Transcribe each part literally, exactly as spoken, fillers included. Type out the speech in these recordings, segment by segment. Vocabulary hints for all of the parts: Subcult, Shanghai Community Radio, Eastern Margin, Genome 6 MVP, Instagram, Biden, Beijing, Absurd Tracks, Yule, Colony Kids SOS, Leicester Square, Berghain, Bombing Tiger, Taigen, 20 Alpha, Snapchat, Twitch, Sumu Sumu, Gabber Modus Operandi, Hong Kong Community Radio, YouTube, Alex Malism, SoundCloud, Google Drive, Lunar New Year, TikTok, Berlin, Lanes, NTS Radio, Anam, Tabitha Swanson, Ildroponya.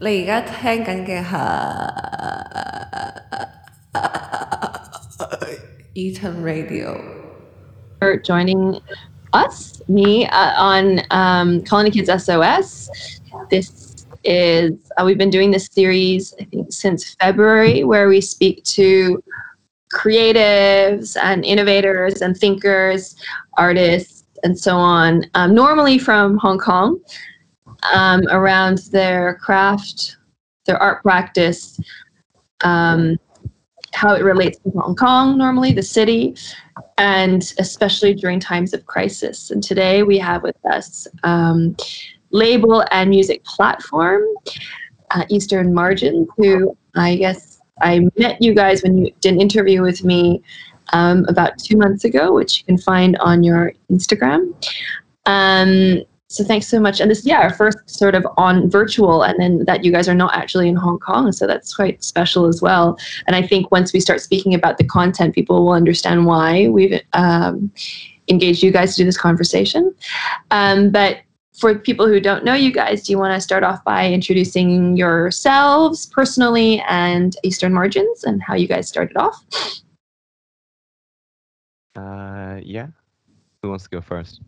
你而家聽緊嘅係 Eton Radio. For joining us, me, uh, on um, Colony Kids S O S. This is, uh, we've been doing this series, I think, since February, where we speak to creatives and innovators and thinkers, artists, and so on, um, normally from Hong Kong. Um, around their craft, their art practice, um, how it relates to Hong Kong, normally the city, and especially during times of crisis. And today we have with us um, label and music platform, uh, Eastern Margin, who I guess I met you guys when you did an interview with me um, about two months ago, which you can find on your Instagram. Um, So thanks so much. And this, yeah, our first sort of on virtual, and then that you guys are not actually in Hong Kong. So that's quite special as well. And I think once we start speaking about the content, people will understand why we've um, engaged you guys to do this conversation. Um, but for people who don't know you guys, do you want to start off by introducing yourselves personally and Eastern Margins and how you guys started off? Uh, yeah. Who wants to go first?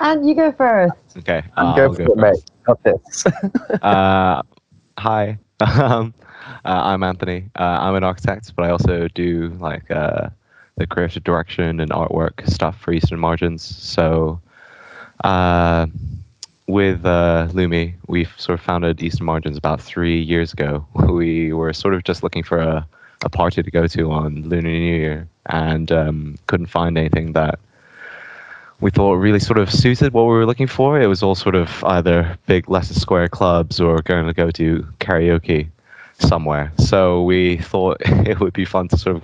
And you go first. Okay, uh, go I'll for go it, first. Mate. This. uh, hi, um, uh, I'm Anthony. Uh, I'm an architect, but I also do like uh, the creative direction and artwork stuff for Eastern Margins. So, uh, with uh, Lumi, we sort of founded Eastern Margins about three years ago. We were sort of just looking for a, a party to go to on Lunar New Year, and um, couldn't find anything that we thought really sort of suited what we were looking for. It was all sort of either big Leicester Square clubs or going to go to karaoke somewhere. So we thought it would be fun to sort of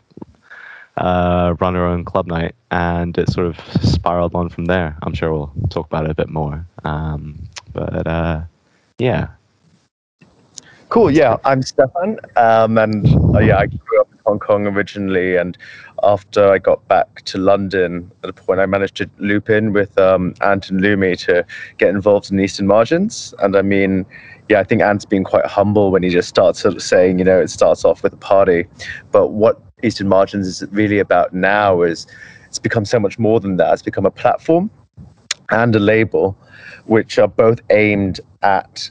uh, run our own club night, and it sort of spiraled on from there. I'm sure we'll talk about it a bit more. Um, but uh, yeah. Cool, yeah, I'm Stefan, um, and uh, yeah, I grew up in Hong Kong originally, and after I got back to London, at a point I managed to loop in with um, Ant and Lumi to get involved in Eastern Margins, and I mean, yeah, I think Ant's been quite humble when he just starts sort of saying, you know, it starts off with a party, but what Eastern Margins is really about now is it's become so much more than that. It's become a platform and a label, which are both aimed at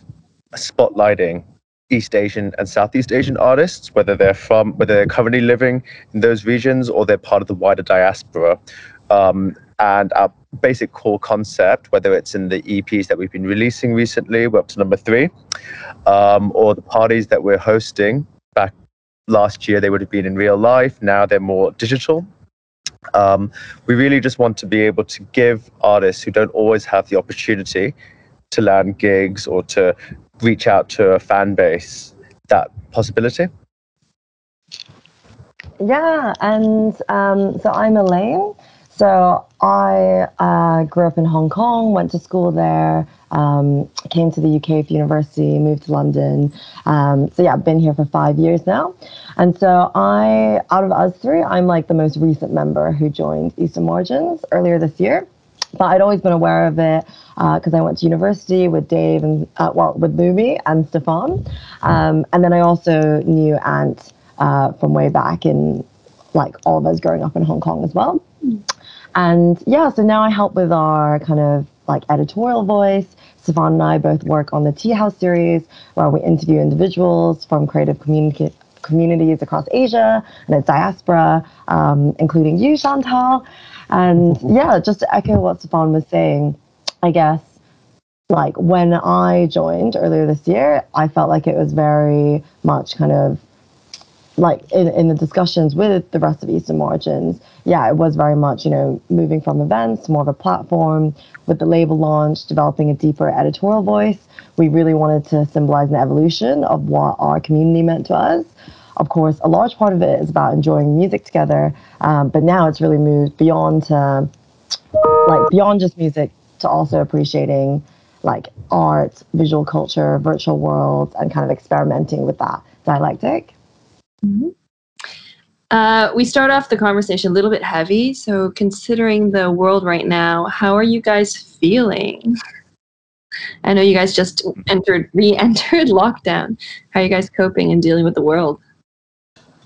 spotlighting East Asian and Southeast Asian artists, whether they're from, whether they're currently living in those regions or they're part of the wider diaspora. Um, and our basic core concept, whether it's in the E Ps that we've been releasing recently, we're up to number three, um, or the parties that we're hosting. Back last year, they would have been in real life. Now they're more digital. Um, we really just want to be able to give artists who don't always have the opportunity to land gigs or to reach out to a fan base that possibility. Yeah, and um, so I'm Elaine. So I uh, grew up in Hong Kong, went to school there, um, came to the U K for university, moved to London. Um, so yeah, I've been here for five years now. And so I, out of us three, I'm like the most recent member who joined Eastern Margins earlier this year. But I'd always been aware of it because uh, I went to university with Dave and, uh, well, with Lumi and Stefan. Um, and then I also knew Ant uh, from way back in, like, all of us growing up in Hong Kong as well. And, yeah, so now I help with our kind of, like, editorial voice. Stefan and I both work on the Tea House series, where we interview individuals from creative community communities across Asia and its diaspora, um, including you, Chantal. And yeah, just to echo what Stefan was saying, I guess, like when I joined earlier this year, I felt like it was very much kind of like in, in the discussions with the rest of Eastern Margins. Yeah, it was very much, you know, moving from events to more of a platform with the label launch, developing a deeper editorial voice. We really wanted to symbolize an evolution of what our community meant to us. Of course, a large part of it is about enjoying music together, um, but now it's really moved beyond to, like, beyond just music to also appreciating, like, art, visual culture, virtual worlds, and kind of experimenting with that dialectic. Mm-hmm. Uh, we start off the conversation a little bit heavy, so considering the world right now, how are you guys feeling? I know you guys just entered, re-entered lockdown. How are you guys coping and dealing with the world?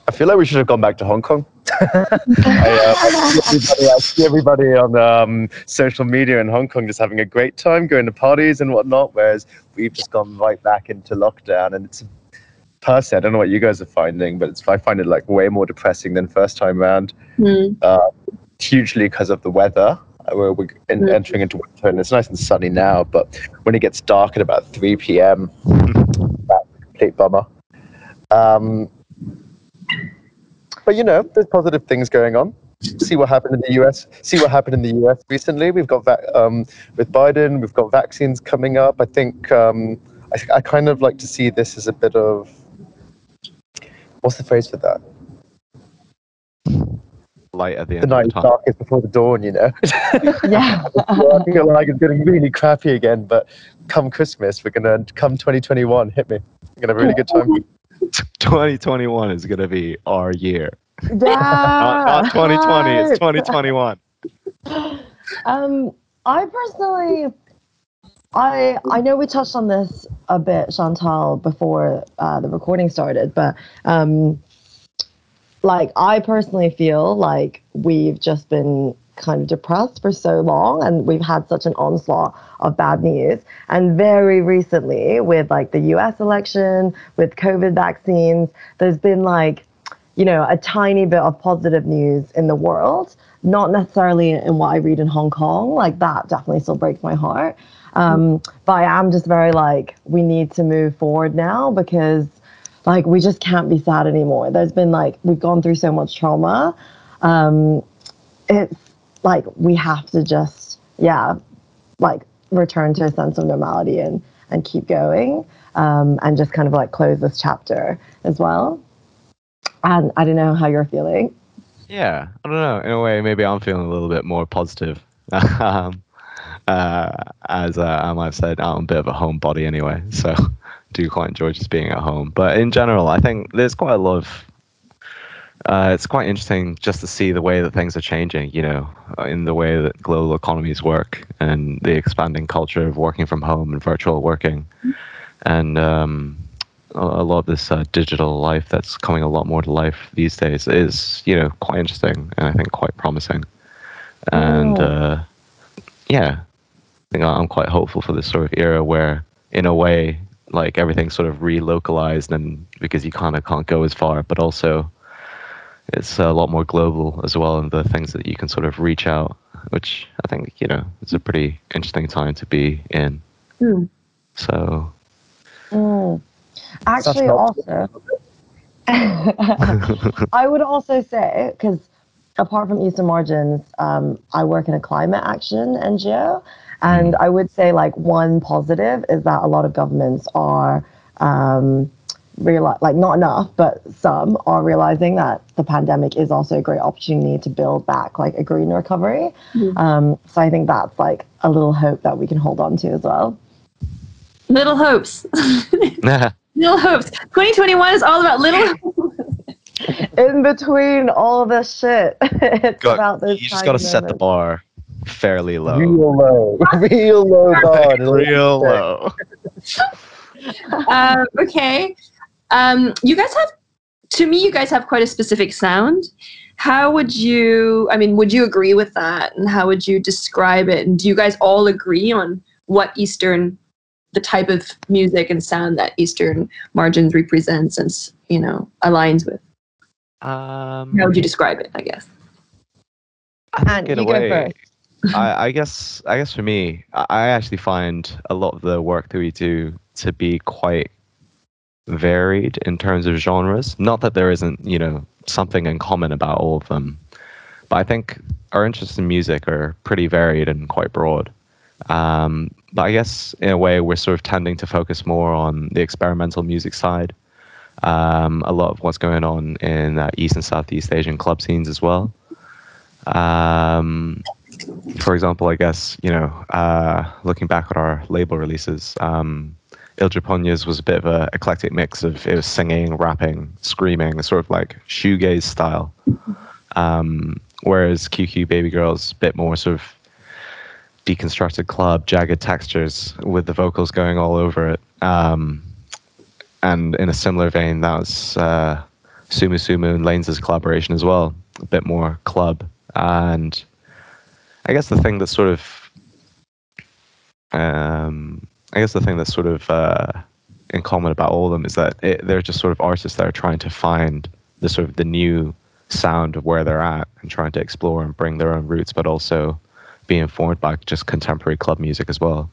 I feel like we should have gone back to Hong Kong. I, uh, everybody, I see everybody on um, social media in Hong Kong just having a great time, going to parties and whatnot, whereas we've just gone right back into lockdown. And it's personally, I don't know what you guys are finding, but it's, I find it like way more depressing than first time round. Mm. Uh, hugely because of the weather. We're, we're in, mm. entering into winter, and it's nice and sunny now, but when it gets dark at about three p.m, that's a complete bummer. Um, But, you know, there's positive things going on. See what happened in the U S. See what happened in the U S recently. We've got va- um, with Biden, we've got vaccines coming up. I think um, I, th- I kind of like to see this as a bit of, what's the phrase for that? Light at the end. The night is darkest before the dawn, you know. Yeah. Well, I think our life is getting really crappy again, but come Christmas, we're gonna come twenty twenty-one. Hit me. We're gonna have a really good time. twenty twenty-one is going to be our year. Yeah. not, not twenty twenty, right. It's twenty twenty-one. Um, I personally, I I know we touched on this a bit, Chantal, before uh, the recording started, but um, like I personally feel like we've just been kind of depressed for so long, and we've had such an onslaught of bad news, and very recently with like the U S election, with COVID vaccines, there's been like, you know, a tiny bit of positive news in the world, not necessarily in what I read in Hong Kong. Like that definitely still breaks my heart, um but I am just very like, we need to move forward now, because like we just can't be sad anymore. There's been like, we've gone through so much trauma. um it's like we have to just, yeah, like return to a sense of normality and, and keep going, um, and just kind of like close this chapter as well. And I don't know how you're feeling. Yeah, I don't know. In a way, maybe I'm feeling a little bit more positive. um, uh, as uh, um, I've said, I'm a bit of a homebody anyway, so I do quite enjoy just being at home. But in general, I think there's quite a lot of Uh, it's quite interesting just to see the way that things are changing, you know, in the way that global economies work and the expanding culture of working from home and virtual working, and um, a lot of this uh, digital life that's coming a lot more to life these days is, you know, quite interesting and I think quite promising. And uh, yeah, I think I'm quite hopeful for this sort of era where, in a way, like everything's sort of relocalized, and because you kind of can't go as far, but also it's a lot more global as well, and the things that you can sort of reach out, which I think, you know, it's a pretty interesting time to be in. Mm. So. Mm. Actually, also, I would also say, because apart from Eastern Margins, um, I work in a climate action N G O, and mm. I would say like one positive is that a lot of governments are, um, realize, like not enough, but some are realizing that the pandemic is also a great opportunity to build back like a green recovery. Mm-hmm. Um, so I think that's like a little hope that we can hold on to as well. Little hopes. Little hopes. twenty twenty-one is all about little hopes. In between all this shit, it's got, about those. You just got to set the bar fairly low. Real low. Real low bar. Real low. uh, okay. Um, you guys have, to me, you guys have quite a specific sound. How would you, I mean, would you agree with that? And how would you describe it? And do you guys all agree on what Eastern, the type of music and sound that Eastern Margins represents and, you know, aligns with? Um, how would you describe it, I guess? I think in a way, I, I guess, I guess for me, I actually find a lot of the work that we do to be quite varied in terms of genres. Not that there isn't, you know, something in common about all of them, but I think our interests in music are pretty varied and quite broad. Um, but I guess in a way we're sort of tending to focus more on the experimental music side. Um, a lot of what's going on in uh, East and Southeast Asian club scenes as well. Um, for example, I guess, you know, uh, looking back at our label releases, um, Ildroponya's was a bit of an eclectic mix of, it was singing, rapping, screaming, sort of like shoegaze style. Um, whereas Kiku Baby Girl's a bit more sort of deconstructed club, jagged textures with the vocals going all over it. Um, and in a similar vein, that was uh, Sumu Sumu and Lanes' collaboration as well, a bit more club. And I guess the thing that sort of, um, I guess the thing that's sort of uh, in common about all of them is that it, they're just sort of artists that are trying to find the sort of the new sound of where they're at and trying to explore and bring their own roots, but also be informed by just contemporary club music as well.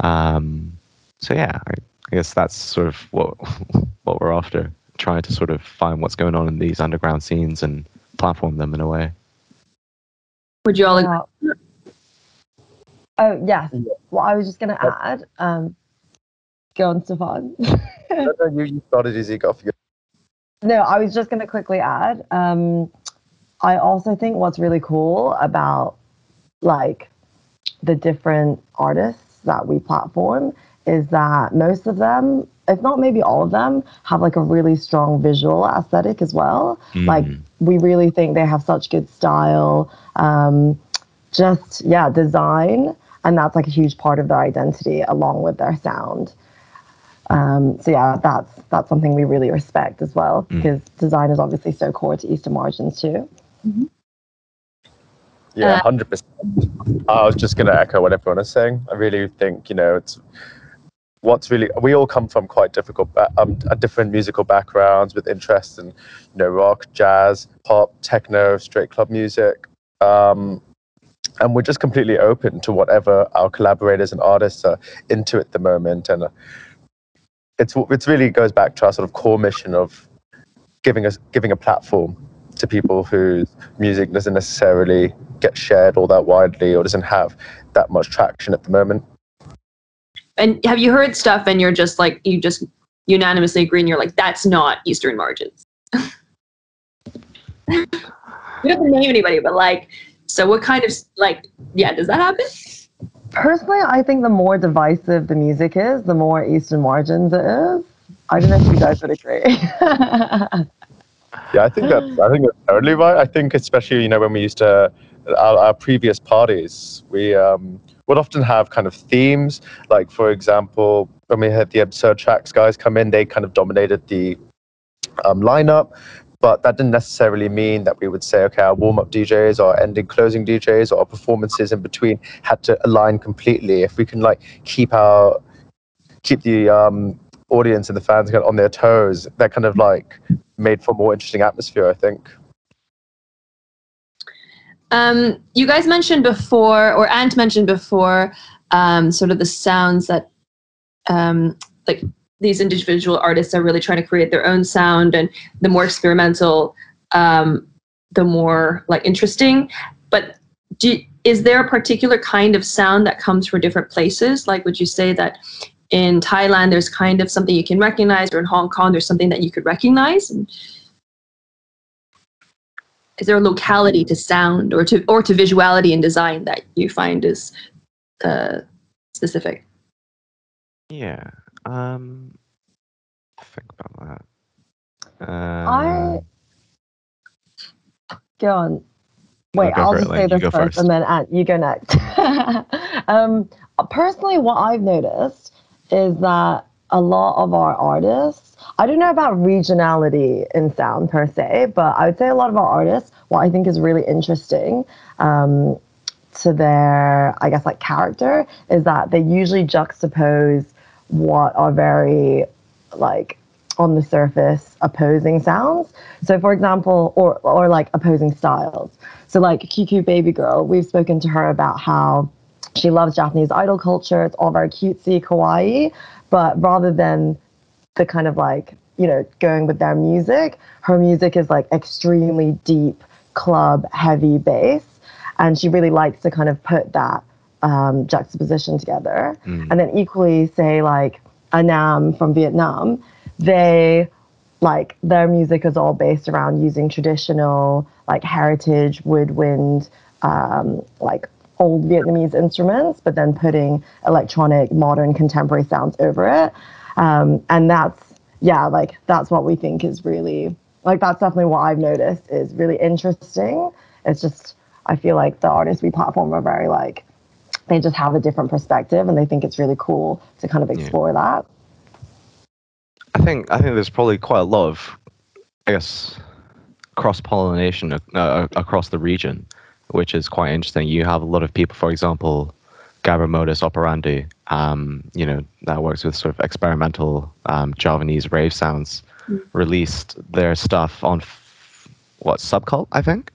Um, so yeah, I, I guess that's sort of what what we're after, trying to sort of find what's going on in these underground scenes and platform them in a way. Would you all agree? Uh, oh yeah. Well, I was just going to add. Um, go on, Stefan. No, no, you, you started easy. Go off. No, I was just going to quickly add. Um, I also think what's really cool about like the different artists that we platform is that most of them, if not maybe all of them, have like a really strong visual aesthetic as well. Mm. Like we really think they have such good style, um, just, yeah, design. And that's like a huge part of their identity along with their sound. Um, so yeah, that's that's something we really respect as well, because mm. design is obviously so core to Eastern Margins too. Mm-hmm. Yeah, uh, one hundred percent. I was just going to echo what everyone is saying. I really think, you know, it's what's really, we all come from quite difficult, um, different musical backgrounds with interests in, you know, rock, jazz, pop, techno, straight club music. Um, and we're just completely open to whatever our collaborators and artists are into at the moment. And uh, it's it's really goes back to our sort of core mission of giving us giving a platform to people whose music doesn't necessarily get shared all that widely or doesn't have that much traction at the moment. And have you heard stuff and you're just like, you just unanimously agree and you're like, that's not Eastern Margins? You don't name anybody, but like, so what kind of like, yeah, does that happen? Personally, I think the more divisive the music is, the more Eastern Margins it is. I don't know if you guys would agree. Yeah, I think that's, I think that's totally right. I think especially, you know, when we used to, our, our previous parties, we um, would often have kind of themes. Like, for example, when we had the Absurd Tracks guys come in, they kind of dominated the um, lineup. But that didn't necessarily mean that we would say, okay, our warm-up D Js, our ending closing D Js, or our performances in between had to align completely. If we can like keep our keep the um, audience and the fans kind of on their toes, that kind of like made for a more interesting atmosphere, I think. Um, you guys mentioned before, or Ant mentioned before, um, sort of the sounds that um, like these individual artists are really trying to create their own sound, and the more experimental, um, the more like interesting. But do, is there a particular kind of sound that comes from different places? Like, would you say that in Thailand there's kind of something you can recognize, or in Hong Kong there's something that you could recognize? And is there a locality to sound or to or to visuality and design that you find is uh, specific? Yeah. Um, think about that. Uh, I go on. Wait, I'll, I'll just it, say this first, first, and then Ant, you go next. um, personally, what I've noticed is that a lot of our artists, I don't know about regionality in sound per se, but I would say a lot of our artists, what I think is really interesting, um, to their, I guess, like character, is that they usually juxtapose what are very like on the surface opposing sounds. So for example, or or like opposing styles. So like Kiku Baby Girl, we've spoken to her about how she loves Japanese idol culture. It's all very cutesy, kawaii, but rather than the kind of like, you know, going with their music, her music is like extremely deep, club heavy bass. And she really likes to kind of put that Um, juxtaposition together. Mm. And then equally, say like Anam from Vietnam, they like their music is all based around using traditional like heritage woodwind, um, like old Vietnamese instruments, but then putting electronic modern contemporary sounds over it. Um, and that's, yeah, like that's what we think is really, like that's definitely what I've noticed is really interesting. It's just, I feel like the artists we platform are very like they just have a different perspective, and they think it's really cool to kind of explore yeah. that. I think I think there's probably quite a lot of, I guess, cross-pollination uh, across the region, which is quite interesting. You have a lot of people, for example, Gabber Modus Operandi, um, you know, that works with sort of experimental um, Javanese rave sounds, mm-hmm. released their stuff on, f- what, Subcult, I think,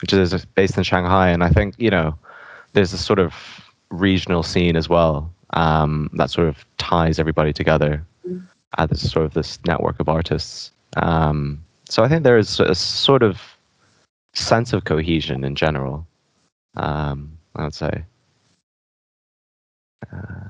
which is based in Shanghai. And I think, you know, there's a sort of regional scene as well um, that sort of ties everybody together. Mm-hmm. Uh, this sort of this network of artists. Um, so I think there is a sort of sense of cohesion in general, um, I would say. Uh,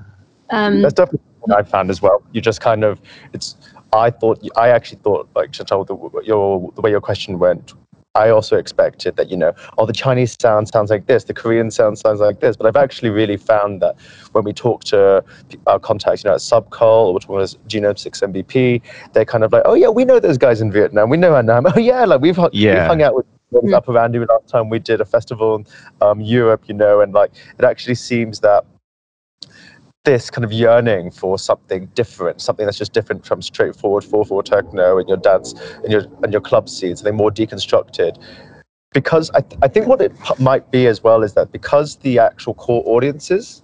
um, That's definitely what I found as well. You just kind of, it's, I thought, I actually thought, like, Chantal, the, your, the way your question went, I also expected that, you know, oh, the Chinese sound sounds like this, the Korean sound sounds like this. But I've actually really found that when we talk to our contacts, you know, at Subcult, or which one is Genome six M V P, they're kind of like, oh, yeah, we know those guys in Vietnam. We know Anam. Oh, yeah, like we've, yeah. we've hung out with mm-hmm. up around you last time we did a festival in um, Europe, you know, and like it actually seems that this kind of yearning for something different, something that's just different from straightforward four four techno and your dance and your and your club scene, something more deconstructed. Because I th- I think what it might be as well is that because the actual core audiences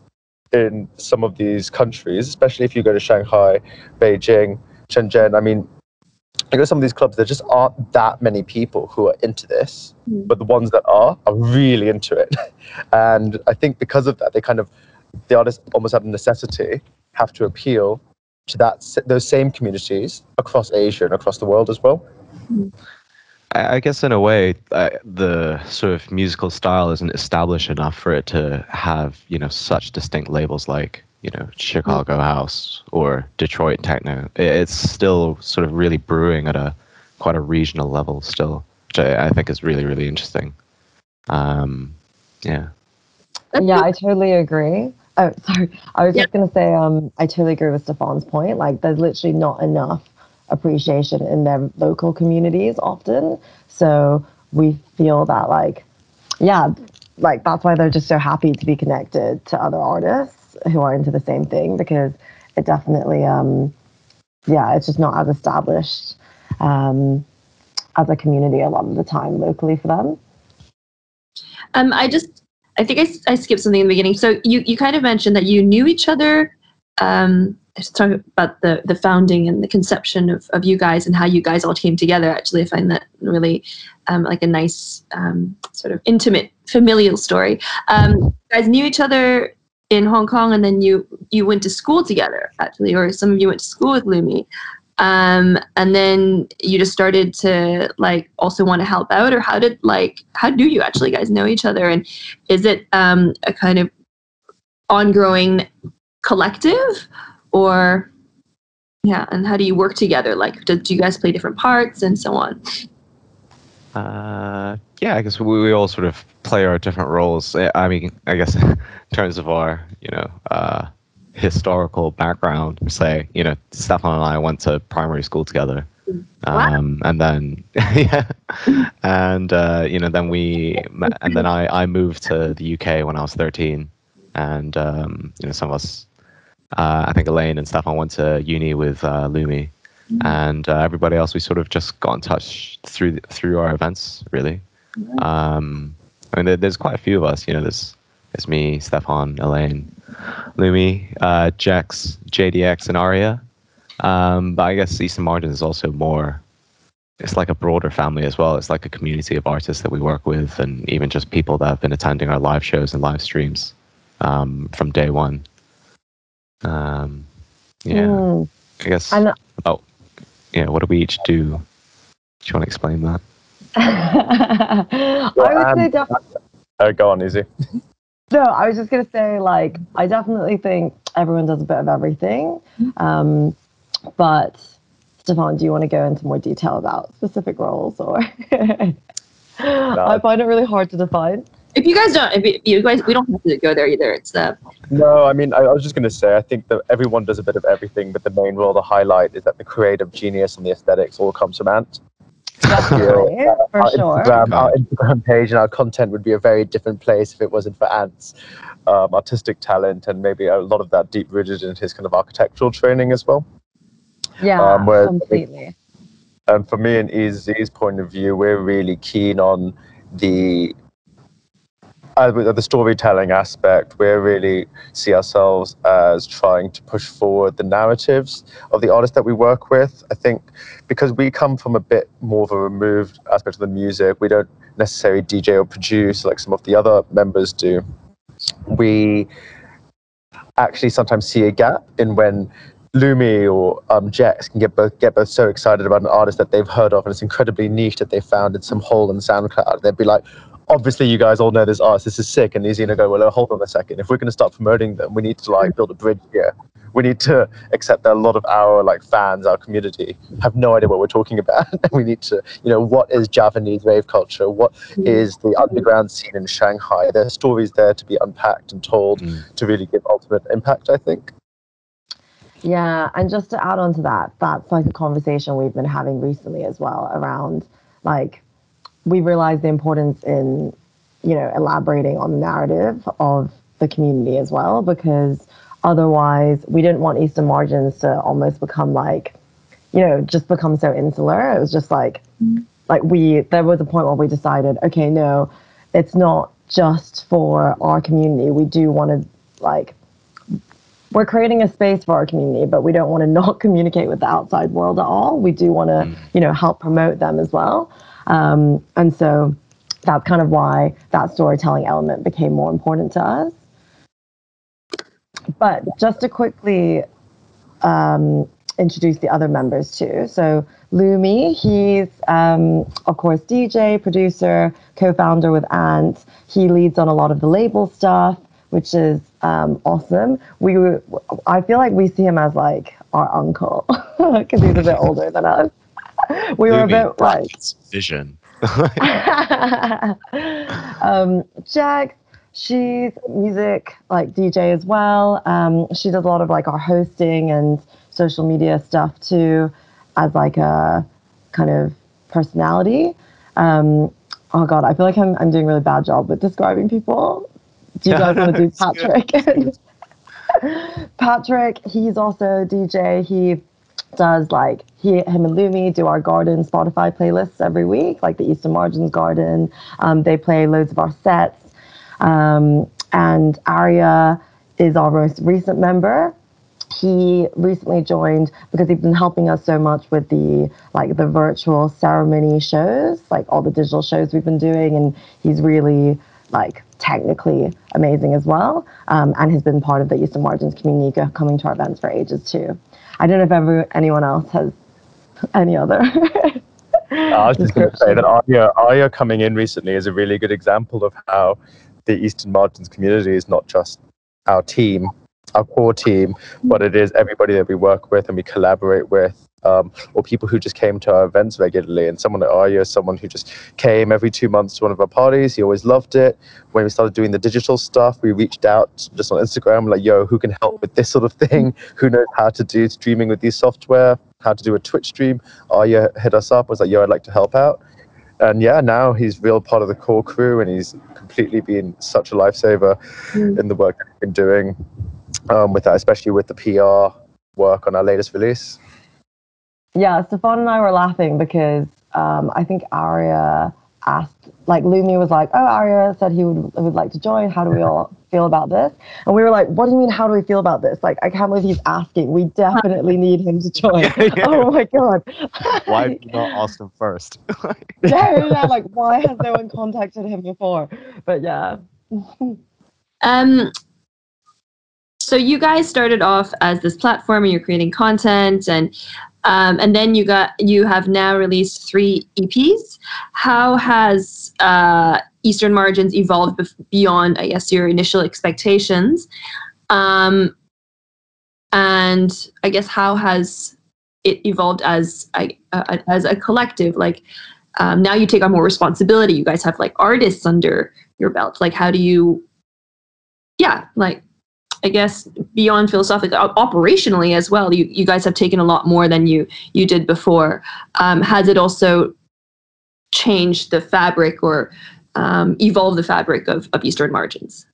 in some of these countries, especially if you go to Shanghai, Beijing, Shenzhen, I mean, I go to some of these clubs, there just aren't that many people who are into this, mm. but the ones that are, are really into it. And I think because of that, they kind of, the artists almost have a necessity, have to appeal to that those same communities across Asia and across the world as well. I guess in a way, uh, the sort of musical style isn't established enough for it to have, you know, such distinct labels like, you know, Chicago mm-hmm. House or Detroit Techno. It's still sort of really brewing at a quite a regional level still, which I, I think is really, really interesting. Um, yeah. Yeah, I totally agree. Oh, sorry. I was yeah. just going to say, um, I totally agree with Stefan's point. Like, there's literally not enough appreciation in their local communities often. So we feel that, like, yeah, like, that's why they're just so happy to be connected to other artists who are into the same thing, because it definitely, um, yeah, it's just not as established um, as a community a lot of the time locally for them. Um, I just... I think I, I skipped something in the beginning. So you, you kind of mentioned that you knew each other. Um, I was talking about the, the founding and the conception of, of you guys and how you guys all came together. Actually, I find that really um, like a nice um, sort of intimate familial story. Um, you guys knew each other in Hong Kong, and then you, you went to school together, actually, or some of you went to school with Lumi. Um, and then you just started to like also want to help out, or how did like how do you actually guys know each other, and is it um, a kind of ongoing collective, or yeah, and how do you work together? Like, do, do you guys play different parts and so on? Uh, yeah, I guess we, we all sort of play our different roles. I mean, I guess in terms of our, you know. Uh, historical background, say, you know, Stefan and I went to primary school together, um, wow. and then yeah, and uh, you know, then we met, and then I, I moved to the U K when I was thirteen, and um, you know, some of us, uh, I think Elaine and Stefan went to uni with uh, Lumi, mm-hmm. and uh, everybody else we sort of just got in touch through through our events, really. Mm-hmm. Um, I mean, there, there's quite a few of us, you know, there's. It's me, Stefan, Elaine, Lumi, uh, Jax, J D X, and Aria. Um, but I guess Eastern Margin is also more, it's like a broader family as well. It's like a community of artists that we work with, and even just people that have been attending our live shows and live streams um, from day one. Um, yeah, mm. I guess, I'm not- oh, yeah, what do we each do? Do you want to explain that? I would um, say definitely. Oh, go on, Izzy. No, I was just going to say, like, I definitely think everyone does a bit of everything. Um, but, Stefan, do you want to go into more detail about specific roles? Or no. I find it really hard to define. If you guys don't, if you guys, we don't have to go there either. It's uh... No, I mean, I, I was just going to say, I think that everyone does a bit of everything, but the main role to highlight is that the creative genius and the aesthetics all comes from Ant. year, for our sure. Instagram, our Instagram page and our content would be a very different place if it wasn't for Ant's um, artistic talent and maybe a lot of that deep-rooted in his kind of architectural training as well. Yeah, um, completely. And for me and E Z's point of view, we're really keen on the uh, the storytelling aspect. We really see ourselves as trying to push forward the narratives of the artists that we work with. I think because we come from a bit more of a removed aspect of the music, we don't necessarily D J or produce like some of the other members do. We actually sometimes see a gap in when Lumi or um, Jex can get both get both so excited about an artist that they've heard of and it's incredibly niche that they found in some hole in SoundCloud. They'd be like, obviously you guys all know this artist, this is sick. And these, you know, go, well, hold on a second. If we're going to start promoting them, we need to like build a bridge here. We need to accept that a lot of our like fans, our community, have no idea what we're talking about. We need to, you know, what is Japanese rave culture? What mm. is the underground scene in Shanghai? There are stories there to be unpacked and told mm. to really give ultimate impact, I think. Yeah, and just to add on to that, that's like a conversation we've been having recently as well around, like, we realize the importance in, you know, elaborating on the narrative of the community as well, because otherwise we didn't want Eastern Margins to almost become like, you know, just become so insular. It was just like, mm-hmm. like we, there was a point where we decided, okay, no, it's not just for our community. We do want to, like, we're creating a space for our community, but we don't want to not communicate with the outside world at all. We do want to, you know, help promote them as well. Um, and so that's kind of why that storytelling element became more important to us. But just to quickly um, introduce the other members too. So Lumi, he's, um, of course, D J, producer, co-founder with Ant. He leads on a lot of the label stuff, which is um, awesome. We were, I feel like we see him as like our uncle because he's a bit older than us. We Lumi, were a bit like vision. um, Jack, she's music like D J as well. Um, she does a lot of like our hosting and social media stuff too, as like a kind of personality. Um, oh God, I feel like I'm I'm doing a really bad job with describing people. Do you guys want to do Patrick? Patrick, he's also D J. He does like, he, him and Lumi do our garden Spotify playlists every week, like the Eastern Margins garden. Um, they play loads of our sets. Um, and Aria is our most recent member. He recently joined because he's been helping us so much with the like the virtual ceremony shows, like all the digital shows we've been doing, and he's really like technically amazing as well, um, and has been part of the Eastern Margins community coming to our events for ages too. I don't know if ever, anyone else has any other. I was just going to say that Arya, Arya coming in recently is a really good example of how the Eastern Margins community is not just our team, our core team, but it is everybody that we work with and we collaborate with, um, or people who just came to our events regularly. And someone like Arya is someone who just came every two months to one of our parties. He always loved it. When we started doing the digital stuff, we reached out just on Instagram, like, yo, who can help with this sort of thing? Who knows how to do streaming with these software, how to do a Twitch stream? Arya hit us up, was like, yo, I'd like to help out. And yeah, now he's real part of the core crew and he's completely been such a lifesaver mm. in the work that he's been doing. Um, with that, especially with the P R work on our latest release. Yeah, Stefan and I were laughing because um, I think Aria asked, like Lumi was like, oh, Aria said he would would like to join. How do we all feel about this? And we were like, what do you mean, how do we feel about this? Like, I can't believe he's asking. We definitely need him to join. Yeah, yeah. Oh my God. Why did you not ask him first? yeah, yeah, like why has no one contacted him before? But yeah. um. So you guys started off as this platform and you're creating content and um, and then you got you have now released three E Ps. How has uh, Eastern Margins evolved be- beyond, I guess, your initial expectations? Um, and I guess how has it evolved as a, a, as a collective? Like um, now you take on more responsibility. You guys have like artists under your belt. Like how do you, yeah, like. I guess beyond philosophic, operationally as well, you, you guys have taken a lot more than you you did before. Um, has it also change the fabric or um, evolve the fabric of, of Eastern Margins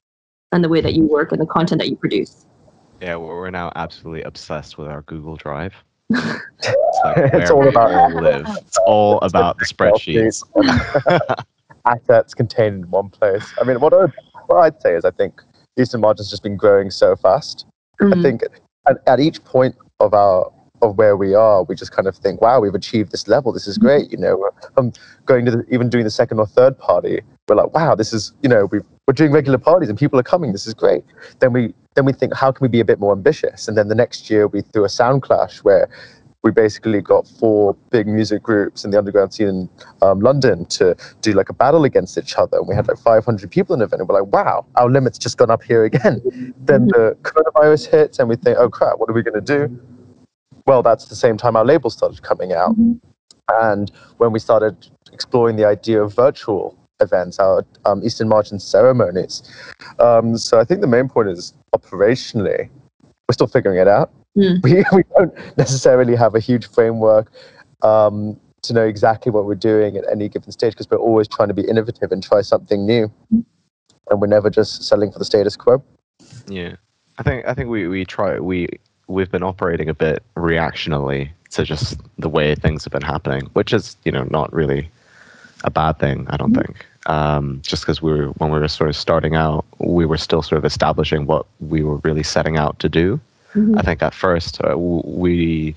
and the way that you work and the content that you produce. Yeah, we're now absolutely obsessed with our Google Drive. It's, like it's all about we live. It's all it's about the spreadsheets. Assets contained in one place. I mean, what, I would, what I'd say is I think Eastern Margin's just been growing so fast. Mm-hmm. I think at, at each point of our of where we are, we just kind of think, wow, we've achieved this level. This is great. You know, I'm going to the, even doing the second or third party. We're like, wow, this is, you know, we've, we're doing regular parties and people are coming. This is great. Then we then we think, how can we be a bit more ambitious? And then the next year we threw a sound clash where we basically got four big music groups in the underground scene in um, London to do like a battle against each other. And we had like five hundred people in an event. And we're like, wow, our limit's just gone up here again. Then the coronavirus hits and we think, oh crap, what are we going to do? Well, that's the same time our label started coming out. Mm-hmm. And when we started exploring the idea of virtual events, our um, Eastern Margin ceremonies. Um, so I think the main point is operationally, we're still figuring it out. Mm. We, we don't necessarily have a huge framework um, to know exactly what we're doing at any given stage because we're always trying to be innovative and try something new. Mm. And we're never just settling for the status quo. Yeah, I think I think we, we try we. we've been operating a bit reactionally to just the way things have been happening, which is, you know, not really a bad thing, I don't mm-hmm. think. Um, just because we were, when we were sort of starting out, we were still sort of establishing what we were really setting out to do. Mm-hmm. I think at first uh, we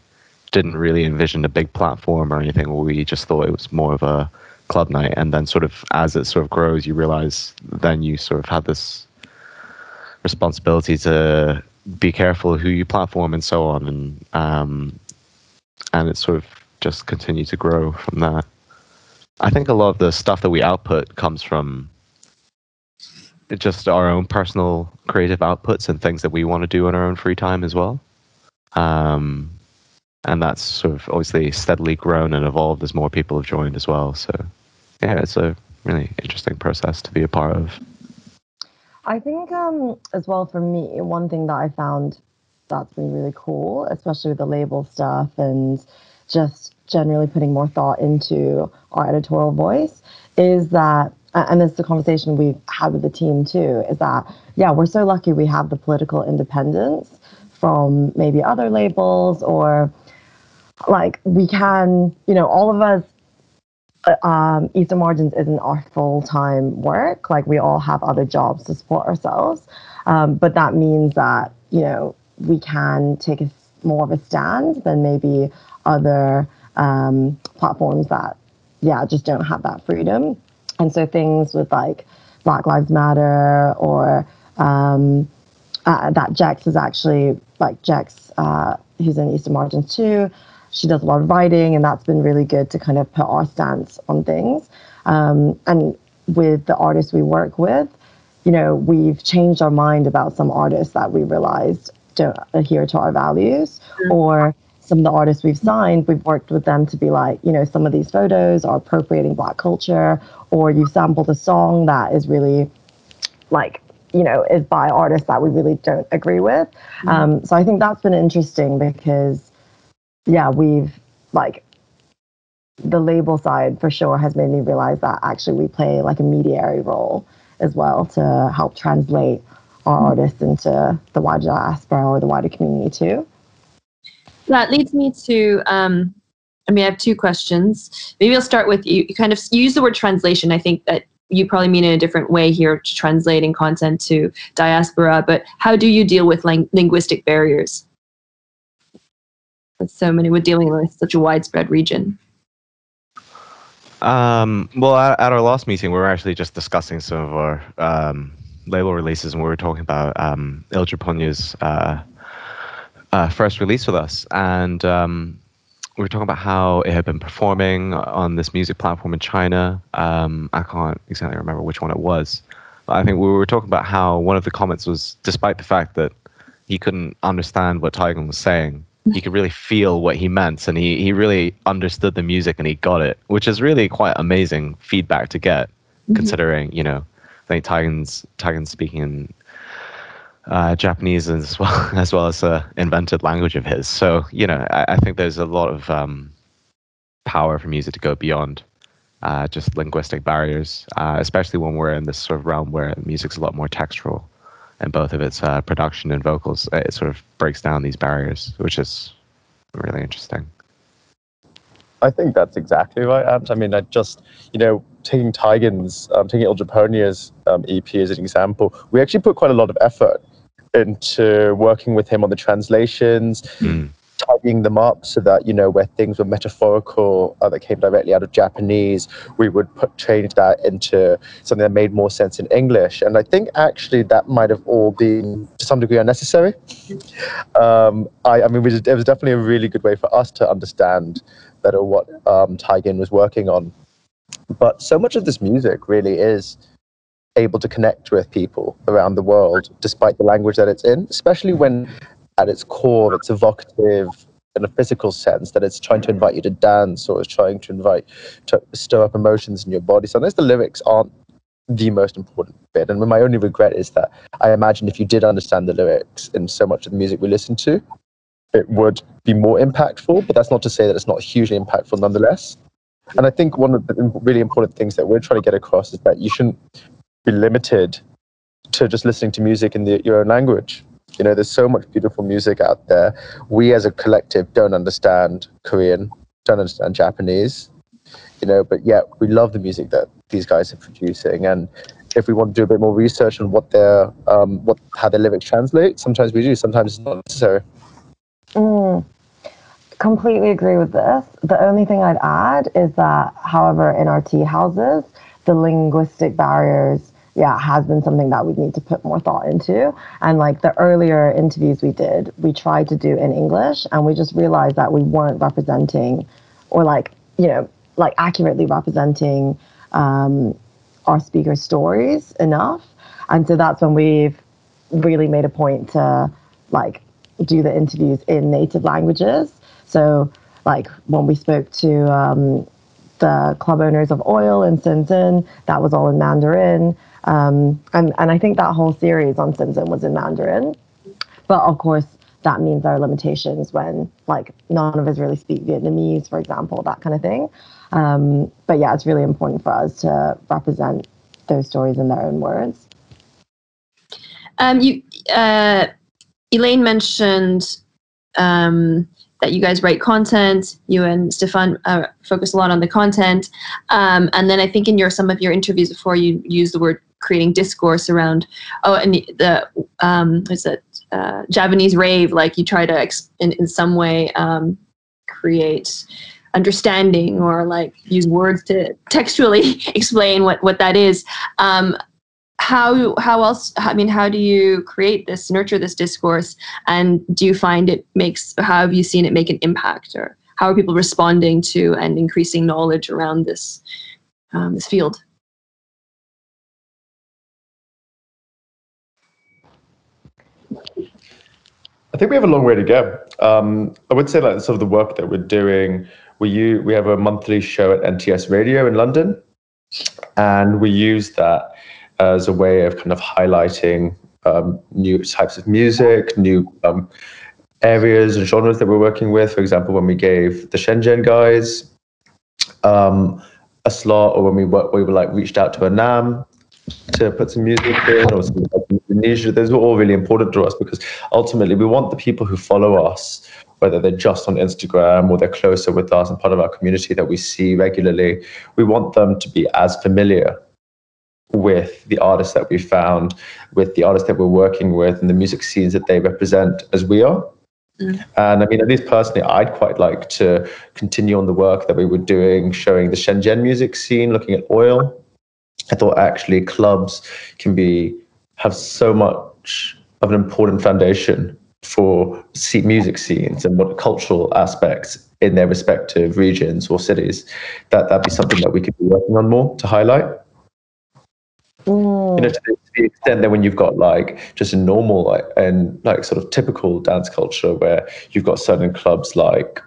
didn't really envision a big platform or anything. We just thought it was more of a club night. And then sort of as it sort of grows, you realize then you sort of had this responsibility to be careful who you platform and so on, and um, and it sort of just continue to grow from that. I think a lot of the stuff that we output comes from just our own personal creative outputs and things that we want to do in our own free time as well. Um, and that's sort of obviously steadily grown and evolved as more people have joined as well. So yeah, it's a really interesting process to be a part of. I think um, as well for me, one thing that I found that's been really cool, especially with the label stuff and just generally putting more thought into our editorial voice, is that, and this is a conversation we've had with the team too, is that, yeah, we're so lucky we have the political independence from maybe other labels, or like we can, you know, all of us, Um, Eastern Margins isn't our full-time work. Like, we all have other jobs to support ourselves. Um, but that means that, you know, we can take a, more of a stand than maybe other um, platforms that, yeah, just don't have that freedom. And so things with, like, Black Lives Matter or um, uh, that Jex is actually, like, Jex, uh, who's in Eastern Margins too, she does a lot of writing, and that's been really good to kind of put our stance on things. Um, and with the artists we work with, you know, we've changed our mind about some artists that we realized don't adhere to our values, mm-hmm. or some of the artists we've signed, we've worked with them to be like, you know, some of these photos are appropriating Black culture, or you sampled a song that is really like, you know, is by artists that we really don't agree with. Mm-hmm. Um, so I think that's been interesting because, yeah, we've, like, the label side for sure has made me realize that actually we play, like, a mediary role as well to help translate our artists into the wider diaspora or the wider community too. That leads me to, um, I mean, I have two questions. Maybe I'll start with you. You kind of you use the word translation. I think that you probably mean in a different way here, translating content to diaspora, but how do you deal with ling- linguistic barriers? With so many, we're dealing with such a widespread region. Um, well, at, at our last meeting, we were actually just discussing some of our um, label releases, and we were talking about um, Ildroponya's uh, uh, first release with us. And um, we were talking about how it had been performing on this music platform in China. Um, I can't exactly remember which one it was. But I think we were talking about how one of the comments was, despite the fact that he couldn't understand what Taigen was saying, he could really feel what he meant, and he, he really understood the music and he got it, which is really quite amazing feedback to get, mm-hmm. considering, you know, I think Taigen's, Taigen's speaking in uh, Japanese as well as well as an invented language of his. So, you know, I, I think there's a lot of um, power for music to go beyond uh, just linguistic barriers, uh, especially when we're in this sort of realm where music's a lot more textural and both of its uh, production and vocals. It sort of breaks down these barriers, which is really interesting. I think that's exactly right, Ant. I mean, I just, you know, taking Taigen's, um, taking Ildroponya's um, E P as an example, we actually put quite a lot of effort into working with him on the translations, mm. tidying them up so that, you know, where things were metaphorical uh, that came directly out of Japanese, we would put change that into something that made more sense in English. And I think actually that might have all been to some degree unnecessary. Um, I, I mean, we did, it was definitely a really good way for us to understand better what um, Taigen was working on. But so much of this music really is able to connect with people around the world, despite the language that it's in, especially when at its core, it's evocative in a physical sense, that it's trying to invite you to dance or it's trying to invite, to stir up emotions in your body. So unless the lyrics aren't the most important bit. And my only regret is that I imagine if you did understand the lyrics in so much of the music we listen to, it would be more impactful, but that's not to say that it's not hugely impactful nonetheless. And I think one of the really important things that we're trying to get across is that you shouldn't be limited to just listening to music in the, your own language. You know, there's so much beautiful music out there. We as a collective don't understand Korean, don't understand Japanese, you know, but yet we love the music that these guys are producing. And if we want to do a bit more research on what their, um, what how their lyrics translate, sometimes we do, sometimes it's not necessary. Mm, completely agree with this. The only thing I'd add is that, however, in our tea houses, the linguistic barriers, yeah, has been something that we need to put more thought into. And like the earlier interviews we did, we tried to do in English, and we just realized that we weren't representing, or like, you know, like accurately representing um, our speakers' stories enough. And so that's when we've really made a point to like do the interviews in native languages. So like when we spoke to um, the club owners of oil in Shenzhen, that was all in Mandarin. Um, and, and I think that whole series on Shenzhen was in Mandarin. But of course, that means there are limitations when like none of us really speak Vietnamese, for example, that kind of thing. Um, but yeah, it's really important for us to represent those stories in their own words. Um, you, uh, Elaine mentioned um, that you guys write content. You and Stefan uh, focus a lot on the content. Um, and then I think in your some of your interviews before, you use the word creating discourse around, oh, and the, um, what's that, uh, Japanese rave, like you try to, in, in some way, um, create understanding or like use words to textually explain what, what that is. Um, How how else, I mean, how do you create this, nurture this discourse? And do you find it makes, how have you seen it make an impact? Or how are people responding to and increasing knowledge around this um, this field? I think we have a long way to go. Um, I would say like some of the work that we're doing, we, use, we have a monthly show at N T S Radio in London, and we use that as a way of kind of highlighting um, new types of music, new um, areas and genres that we're working with. For example, when we gave the Shenzhen guys um, a slot, or when we were, we were like reached out to Anam to put some music in, or some Indonesia, those were all really important to us because ultimately we want the people who follow us, whether they're just on Instagram or they're closer with us and part of our community that we see regularly, we want them to be as familiar with the artists that we found, with the artists that we're working with and the music scenes that they represent as we are. Mm. And I mean, at least personally, I'd quite like to continue on the work that we were doing, showing the Shenzhen music scene, looking at oil. I thought actually clubs can be, have so much of an important foundation for music scenes and what cultural aspects in their respective regions or cities, that that'd be something that we could be working on more to highlight. You know, to the extent that when you've got like just a normal like, and like sort of typical dance culture where you've got certain clubs like,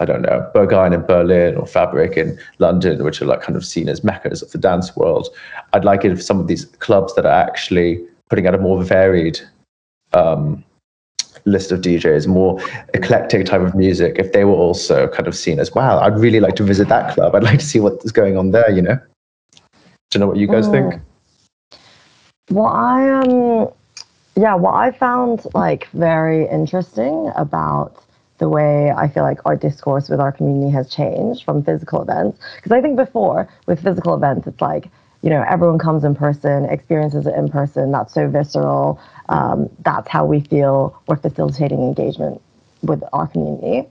I don't know, Berghain in Berlin or Fabric in London, which are like kind of seen as meccas of the dance world. I'd like it if some of these clubs that are actually putting out a more varied um, list of D Js, more eclectic type of music, if they were also kind of seen as, wow, I'd really like to visit that club. I'd like to see what's going on there, you know? Do you know what you guys mm. think? Well, I, um, yeah, what I found like very interesting about the way I feel like our discourse with our community has changed from physical events. Because I think before, with physical events, it's like, you know, everyone comes in person, experiences it in person, that's so visceral. Um, that's how we feel we're facilitating engagement with our community.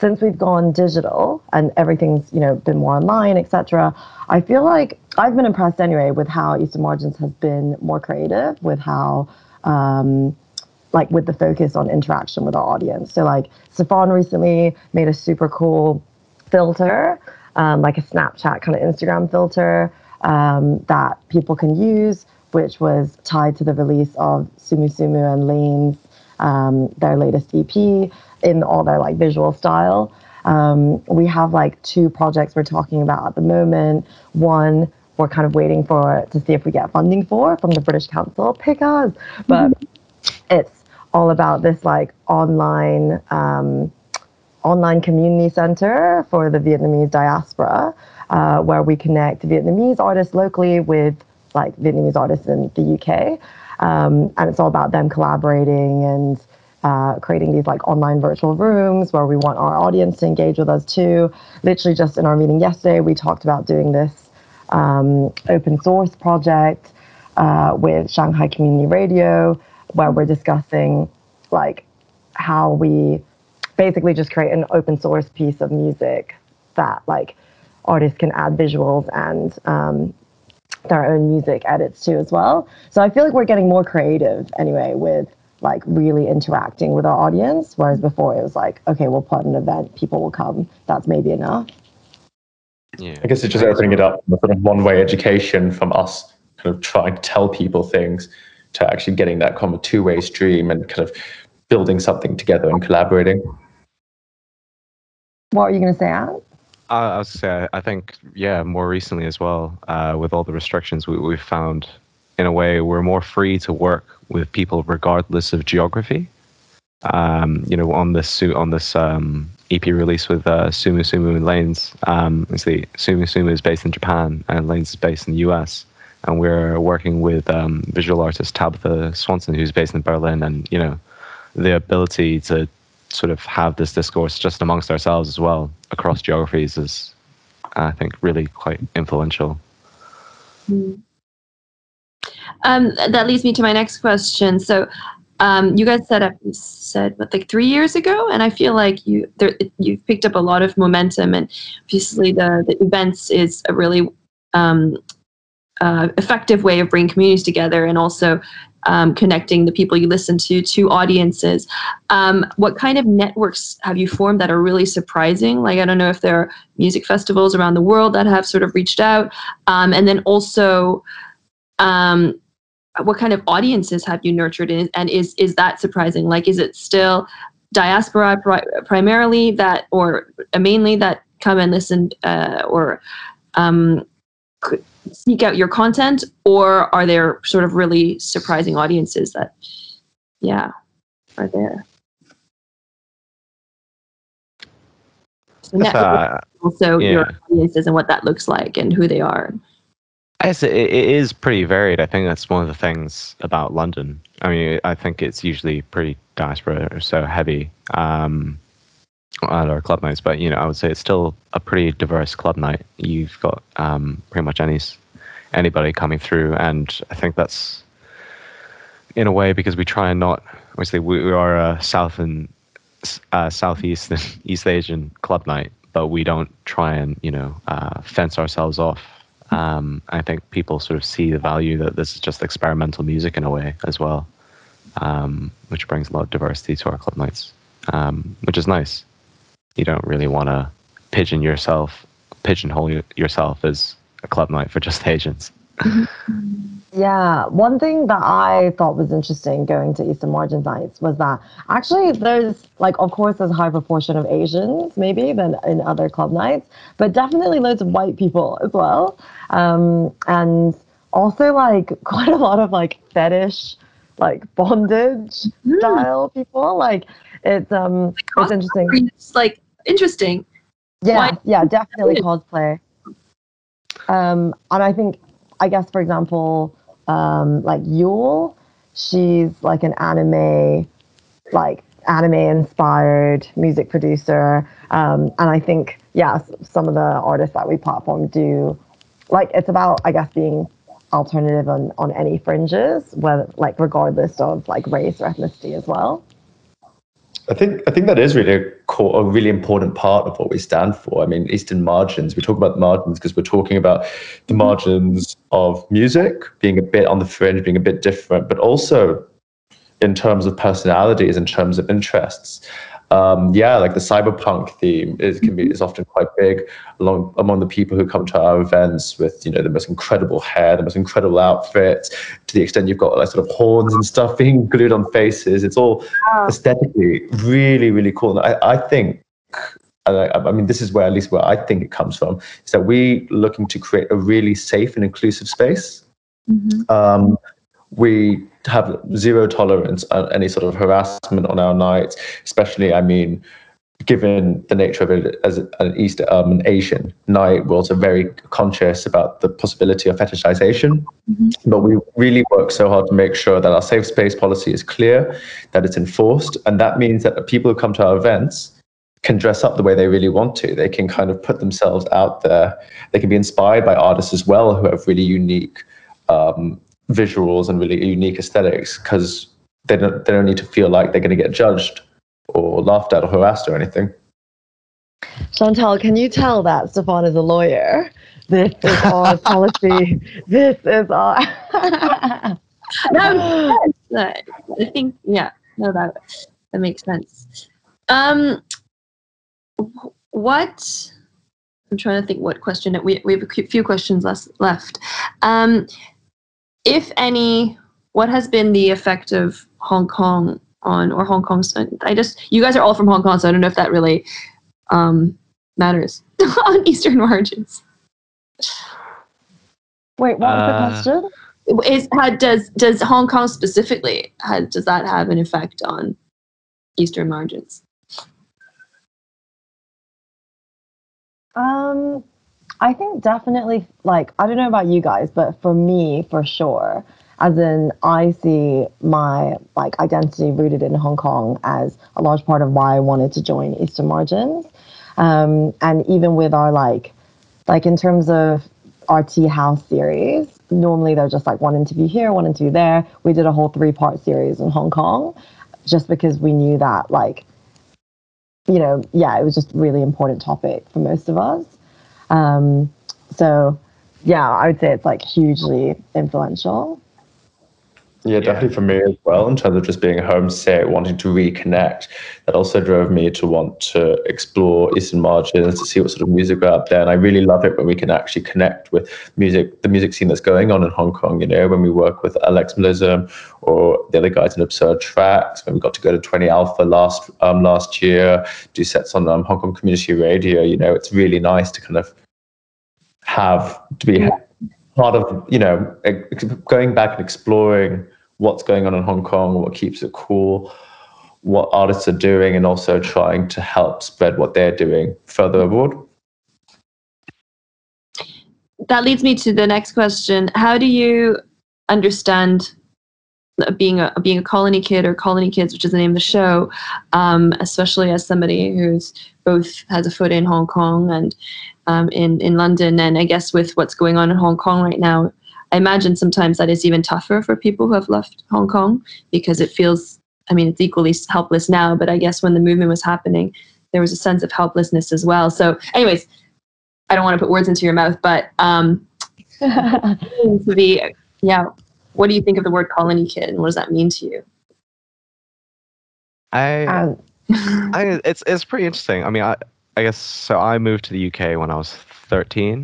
Since we've gone digital and everything's, you know, been more online, et cetera, I feel like I've been impressed anyway with how Eastern Margins has been more creative with how, um, like with the focus on interaction with our audience. So like Stefan recently made a super cool filter, um, like a Snapchat kind of Instagram filter um, that people can use, which was tied to the release of Sumu Sumu and Lanes, um, their latest E P in all their like visual style. Um, we have like two projects we're talking about at the moment. One, we're kind of waiting for to see if we get funding for from the British Council, pick us, but mm-hmm. it's all about this like online um, online community center for the Vietnamese diaspora, uh, where we connect Vietnamese artists locally with like Vietnamese artists in the U K. Um, and it's all about them collaborating and uh, creating these like online virtual rooms where we want our audience to engage with us too. Literally just in our meeting yesterday, we talked about doing this um, open source project uh, with Shanghai Community Radio, where we're discussing like how we basically just create an open source piece of music that like artists can add visuals and um, their own music edits to as well. So I feel like we're getting more creative anyway with like really interacting with our audience, whereas before it was like, okay, we'll put an event, people will come, that's maybe enough. Yeah, I guess it's just opening it up from a sort of one-way education from us kind of trying to tell people things to actually getting that common two-way stream and kind of building something together and collaborating. What are you going to say, Anne? I was say I think yeah, more recently as well, uh, with all the restrictions, we we've found in a way we're more free to work with people regardless of geography. Um, you know, on this on this um, E P release with uh, Sumu Sumu and Lanes, um, it's the Sumu Sumu is based in Japan and Lanes is based in the U S. And we're working with um, visual artist Tabitha Swanson, who's based in Berlin. And, you know, the ability to sort of have this discourse just amongst ourselves as well, across geographies, is, I think, really quite influential. Mm. Um, that leads me to my next question. So um, you guys set up, you said, what, like three years ago? And I feel like you, there, you've picked up a lot of momentum. And obviously the, the events is a really... Um, Uh, effective way of bringing communities together and also um, connecting the people you listen to to audiences. Um, what kind of networks have you formed that are really surprising? Like, I don't know if there are music festivals around the world that have sort of reached out. Um, and then also, um, what kind of audiences have you nurtured in? And is, is that surprising? Like, is it still diaspora pri- primarily that, or mainly that come and listen uh, or um, could, sneak out your content, or are there sort of really surprising audiences that yeah are there? So uh, also yeah. Your audiences and what that looks like and who they are. I guess it, it is pretty varied. I think that's one of the things about London. I mean, I think it's usually pretty diaspora or so heavy um at our club nights, but you know, I would say it's still a pretty diverse club night. You've got um, pretty much any anybody coming through, and I think that's in a way because we try and not. Obviously, we, we are a South and uh, Southeast and East Asian club night, but we don't try and you know uh, fence ourselves off. Um, I think people sort of see the value that this is just experimental music in a way as well, um, which brings a lot of diversity to our club nights, um, which is nice. You don't really want to pigeon yourself, pigeonhole yourself as a club night for just Asians. Yeah, one thing that I thought was interesting going to Eastern Margin nights was that actually there's like, of course, there's a high proportion of Asians maybe than in other club nights, but definitely loads of white people as well, um, and also like quite a lot of like fetish. like bondage mm. style people. Like it's um like it's interesting. It's like interesting. Yeah, Why? yeah, definitely cosplay. Um, and I think, I guess, for example, um, like Yule, she's like an anime, like anime-inspired music producer. Um, and I think, yeah, some of the artists that we platform do, like, it's about, I guess, being alternative on, on any fringes, whether like regardless of like race or ethnicity as well. I think I think that is really a, core, a really important part of what we stand for. I mean, Eastern Margins, we talk about the margins because we're talking about the margins of music, being a bit on the fringe, being a bit different, but also in terms of personalities, in terms of interests. Um, yeah, like the cyberpunk theme is can be is often quite big along among the people who come to our events with, you know, the most incredible hair, the most incredible outfits, to the extent you've got like sort of horns and stuff being glued on faces. It's all wow. aesthetically really, really cool. And I, I think, and I, I mean, this is where at least where I think it comes from, is that we looking to create a really safe and inclusive space. Mm-hmm. Um, we have zero tolerance on any sort of harassment on our nights, especially, I mean, given the nature of it as an East, um, an Asian night, we're also very conscious about the possibility of fetishization. Mm-hmm. But we really work so hard to make sure that our safe space policy is clear, that it's enforced. And that means that the people who come to our events can dress up the way they really want to. They can kind of put themselves out there. They can be inspired by artists as well who have really unique um, visuals and really unique aesthetics, because they don't they don't need to feel like they're going to get judged or laughed at or harassed or anything. Chantal, can you tell that Stefan is a lawyer? This is our policy. This is our. No, no, I think yeah, no, that that makes sense. Um, what I'm trying to think. What question? We we have a few questions left. Um. If any, what has been the effect of Hong Kong on, or Hong Kong's, I just, you guys are all from Hong Kong, so I don't know if that really um, matters on Eastern Margins. Wait, what was uh, the question? Is, how does, does Hong Kong specifically, how, does that have an effect on Eastern Margins? Um... I think definitely, like, I don't know about you guys, but for me, for sure, as in I see my, like, identity rooted in Hong Kong as a large part of why I wanted to join Eastern Margins. Um, and even with our, like, like, in terms of our Tea House series, normally they're just, like, one interview here, one interview there. We did a whole three-part series in Hong Kong just because we knew that, like, you know, yeah, it was just a really important topic for most of us. Um, so yeah, I would say it's like hugely influential. Yeah, definitely for me as well, in terms of just being homesick, wanting to reconnect. That also drove me to want to explore Eastern Margins, to see what sort of music we're out there. And I really love it when we can actually connect with music, the music scene that's going on in Hong Kong, you know, when we work with Alex Malism or the other guys in Absurd Tracks, when we got to go to twenty Alpha last um, last year, do sets on um, Hong Kong Community Radio, you know, it's really nice to kind of have, to be... part of, you know, going back and exploring what's going on in Hong Kong, what keeps it cool, what artists are doing, and also trying to help spread what they're doing further abroad. That leads me to the next question. How do you understand being a being a colony kid or Colony Kids, which is the name of the show, um, especially as somebody who's both has a foot in Hong Kong and Um, in, in London, and I guess with what's going on in Hong Kong right now, I imagine sometimes that is even tougher for people who have left Hong Kong, because it feels, I mean, it's equally helpless now, but I guess when the movement was happening, there was a sense of helplessness as well. So anyways, I don't want to put words into your mouth, but um, the, yeah, what do you think of the word colony kid, and what does that mean to you? I, um. I it's, it's pretty interesting. I mean, I, I guess, so I moved to the U K when I was thirteen,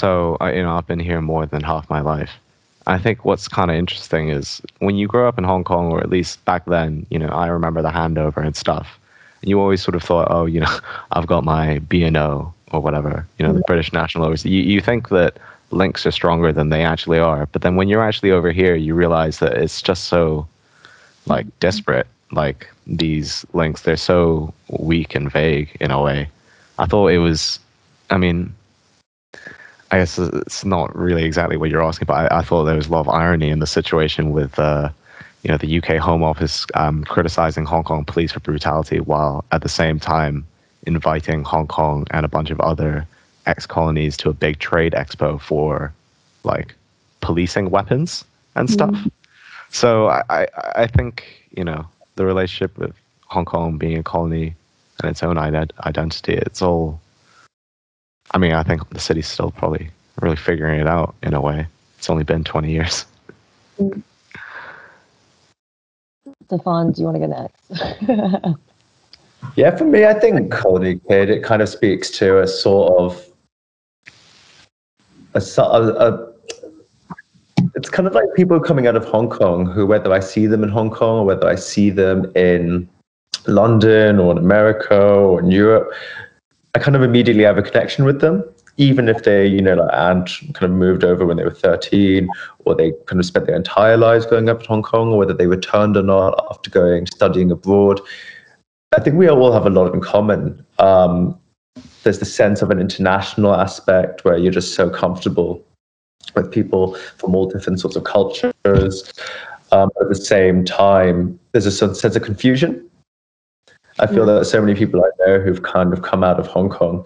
so I, you know, I've been here more than half my life. I think what's kind of interesting is when you grow up in Hong Kong, or at least back then, you know, I remember the handover and stuff, and you always sort of thought, oh, you know, I've got my B N O or whatever, you know, the British National Overseas. You, you think that links are stronger than they actually are. But then when you're actually over here, you realize that it's just so, like, desperate. Like, these links, they're so weak and vague in a way. I thought it was, I mean, I guess it's not really exactly what you're asking, but I, I thought there was a lot of irony in the situation with, uh, you know, the U K Home Office um, criticizing Hong Kong police for brutality while at the same time inviting Hong Kong and a bunch of other ex-colonies to a big trade expo for, like, policing weapons and stuff. Mm. So I, I, I think, you know, the relationship with Hong Kong being a colony and its own identity, it's all, I mean, I think the city's still probably really figuring it out in a way. It's only been twenty years. Mm. Stefan, do you want to go next? Yeah, for me, I think Colony Kid, it kind of speaks to a sort of, a, a, a it's kind of like people coming out of Hong Kong who, whether I see them in Hong Kong or whether I see them in London or in America or in Europe, I kind of immediately have a connection with them, even if they, you know, like aunt kind of moved over when they were thirteen, or they kind of spent their entire lives growing up in Hong Kong, or whether they returned or not after going studying abroad. I think we all have a lot in common. Um, there's the sense of an international aspect where you're just so comfortable with people from all different sorts of cultures. Um, at the same time, there's a sense of confusion. I feel that so many people I know who've kind of come out of Hong Kong,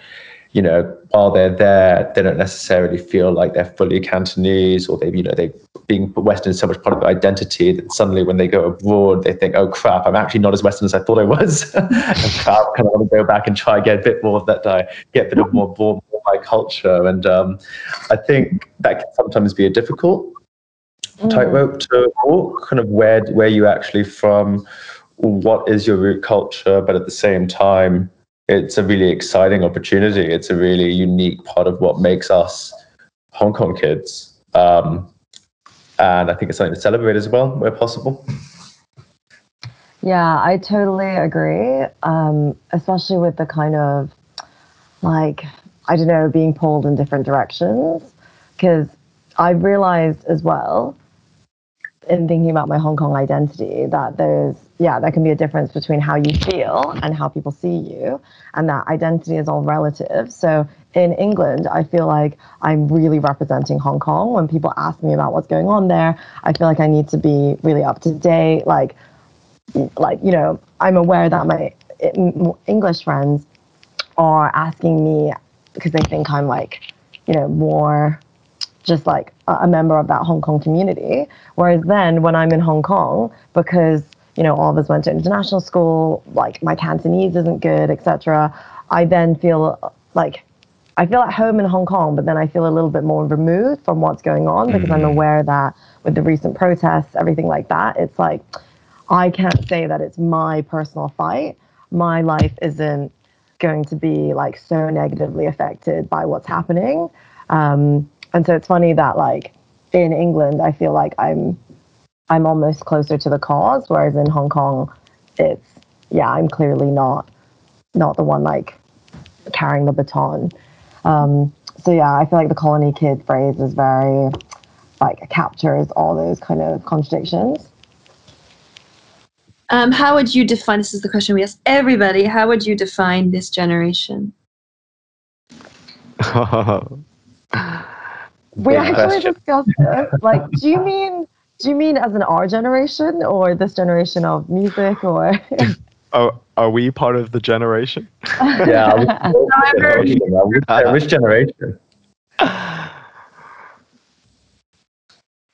you know, while they're there, they don't necessarily feel like they're fully Cantonese, or they've, you know, they've been Western is so much part of their identity that suddenly when they go abroad, they think, oh crap, I'm actually not as Western as I thought I was. And crap, kind of want to go back and try and get a bit more of that, uh, get a bit of more, more, more my culture. And um, I think that can sometimes be a difficult mm. tightrope to walk, kind of where, where you're actually from, what is your root culture, but at the same time, it's a really exciting opportunity. It's a really unique part of what makes us Hong Kong kids. Um, and I think it's something to celebrate as well, where possible. Yeah, I totally agree. Um, especially with the kind of, like, I don't know, being pulled in different directions. Because I've realized as well, in thinking about my Hong Kong identity, that there's, yeah, there can be a difference between how you feel and how people see you, and that identity is all relative. So in England, I feel like I'm really representing Hong Kong. When people ask me about what's going on there, I feel like I need to be really up to date. Like, like you know, I'm aware that my English friends are asking me because they think I'm like, you know, more just like a member of that Hong Kong community. Whereas then when I'm in Hong Kong, because you know, all of us went to international school, like my Cantonese isn't good, et cetera. I then feel like I feel at home in Hong Kong, but then I feel a little bit more removed from what's going on because mm-hmm. I'm aware that with the recent protests, everything like that, it's like I can't say that it's my personal fight. My life isn't going to be like so negatively affected by what's happening. Um, and so it's funny that like in England, I feel like I'm I'm almost closer to the cause, whereas in Hong Kong, it's, yeah, I'm clearly not not the one, like, carrying the baton. Um, so, yeah, I feel like the Colony Kid phrase is very, like, captures all those kind of contradictions. Um, how would you define, this is the question we ask everybody, how would you define this generation? We actually discussed this. Like, do you mean... Do you mean as in our generation or this generation of music or? Oh, are we part of the generation? Yeah. I would say which generation?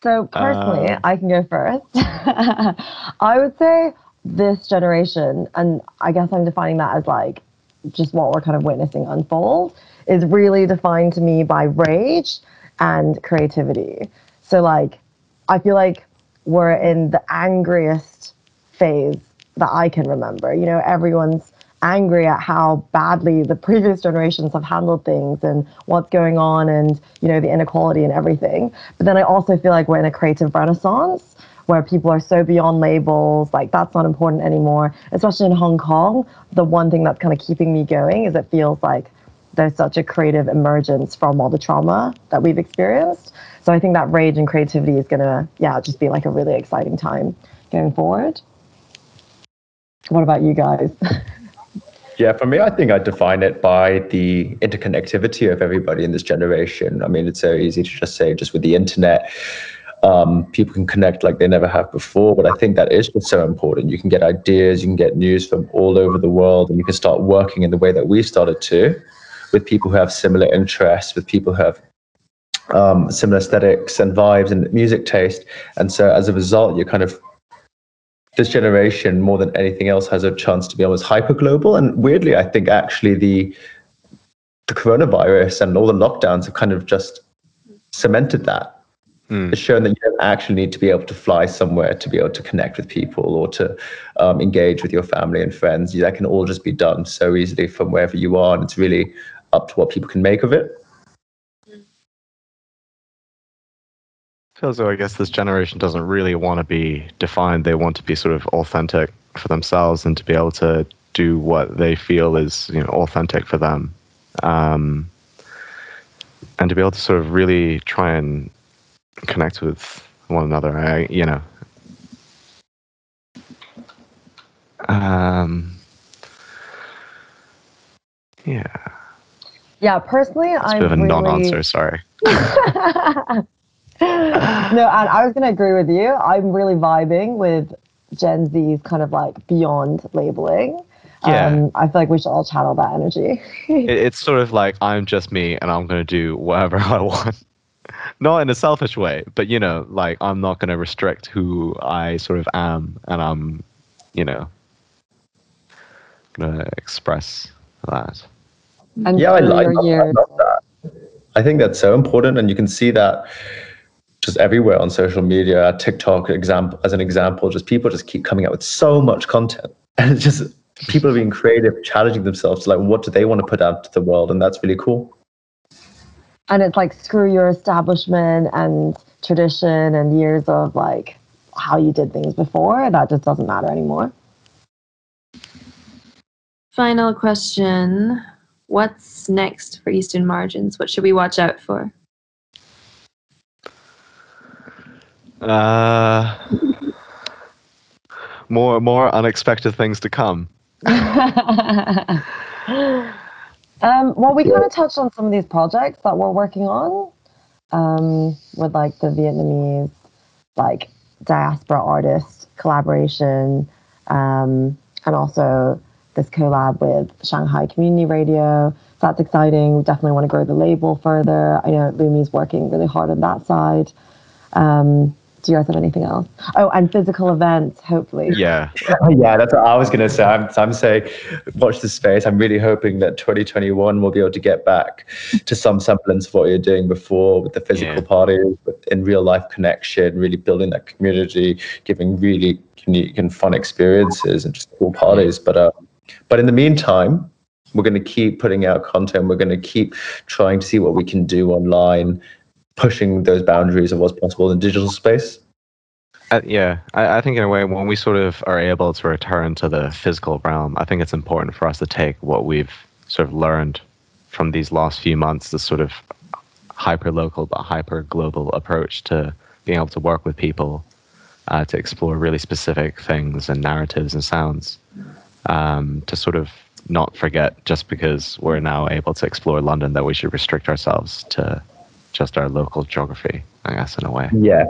So personally, uh, I can go first. I would say this generation, and I guess I'm defining that as like just what we're kind of witnessing unfold, is really defined to me by rage and creativity. So like, I feel like we're in the angriest phase that I can remember. You know, everyone's angry at how badly the previous generations have handled things and what's going on and, you know, the inequality and everything. But then I also feel like we're in a creative renaissance where people are so beyond labels, like that's not important anymore. Especially in Hong Kong, the one thing that's kind of keeping me going is it feels like there's such a creative emergence from all the trauma that we've experienced. So I think that rage and creativity is going to, yeah, just be like a really exciting time going forward. What about you guys? Yeah, for me, I think I define it by the interconnectivity of everybody in this generation. I mean, it's so easy to just say just with the internet, um, people can connect like they never have before. But I think that is just so important. You can get ideas, you can get news from all over the world, and you can start working in the way that we started to, with people who have similar interests, with people who have um, similar aesthetics and vibes and music taste. And so as a result, you're kind of, this generation, more than anything else, has a chance to be almost hyper-global. And weirdly, I think actually the the coronavirus and all the lockdowns have kind of just cemented that. Mm. It's shown that you don't actually need to be able to fly somewhere to be able to connect with people or to um, engage with your family and friends. That can all just be done so easily from wherever you are, and it's really up to what people can make of it. So I guess this generation doesn't really want to be defined. They want to be sort of authentic for themselves and to be able to do what they feel is, you know, authentic for them. Um, and to be able to sort of really try and connect with one another, I, you know. Um, yeah. Yeah, personally, That's I'm a bit of a really... non-answer, sorry. No, and I was going to agree with you. I'm really vibing with Gen Z's kind of like beyond labeling. Yeah. Um, I feel like we should all channel that energy. it, it's sort of like, I'm just me and I'm going to do whatever I want. Not in a selfish way, but, you know, like I'm not going to restrict who I sort of am, and I'm, you know, going to express that. And yeah, I, I, love, I love that. I think that's so important, and you can see that just everywhere on social media, TikTok example as an example, just people just keep coming out with so much content, and it's just people are being creative, challenging themselves to like what do they want to put out to the world, and that's really cool. And it's like screw your establishment and tradition and years of like how you did things before. That just doesn't matter anymore. Final question. What's next for Eastern Margins? What should we watch out for? Uh, more more unexpected things to come. um, well, we kind of touched on some of these projects that we're working on, um, with like the Vietnamese like diaspora artist collaboration, um, and also this collab with Shanghai Community Radio. So that's exciting. We definitely want to grow the label further. I know Lumi's working really hard on that side. Um, do you guys have anything else? Oh, and physical events, hopefully. Yeah, yeah, that's what I was going to say. I'm, I'm saying, watch this space. I'm really hoping that twenty twenty-one we'll be able to get back to some semblance of what you're doing before with the physical yeah. parties, with in real life connection, really building that community, giving really unique and fun experiences and just cool parties. Yeah. But uh, but in the meantime, we're going to keep putting out content. We're going to keep trying to see what we can do online, pushing those boundaries of what's possible in digital space. Uh, yeah, I, I think in a way, when we sort of are able to return to the physical realm, I think it's important for us to take what we've sort of learned from these last few months, this sort of hyper-local but hyper-global approach to being able to work with people, uh, to explore really specific things and narratives and sounds, um, to sort of not forget just because we're now able to explore London that we should restrict ourselves to just our local geography, I guess, in a way. Yeah,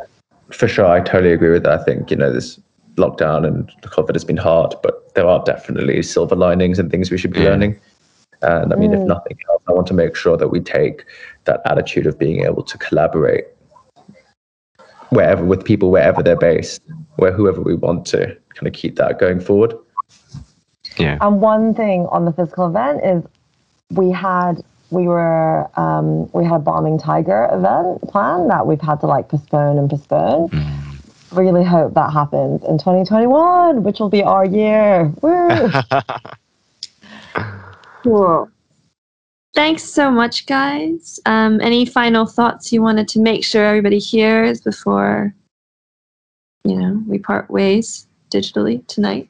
for sure. I totally agree with that. I think, you know, this lockdown and the COVID has been hard, but there are definitely silver linings and things we should be mm. learning. And I mean, mm. if nothing else, I want to make sure that we take that attitude of being able to collaborate wherever, with people, wherever they're based, where whoever we want to, kind of keep that going forward. Yeah. And one thing on the physical event is we had We were, um, we had a Bombing Tiger event planned that we've had to like postpone and postpone. Mm. Really hope that happens in twenty twenty-one, which will be our year. Woo! Cool. Thanks so much, guys. Um, any final thoughts you wanted to make sure everybody hears before, you know, we part ways digitally tonight?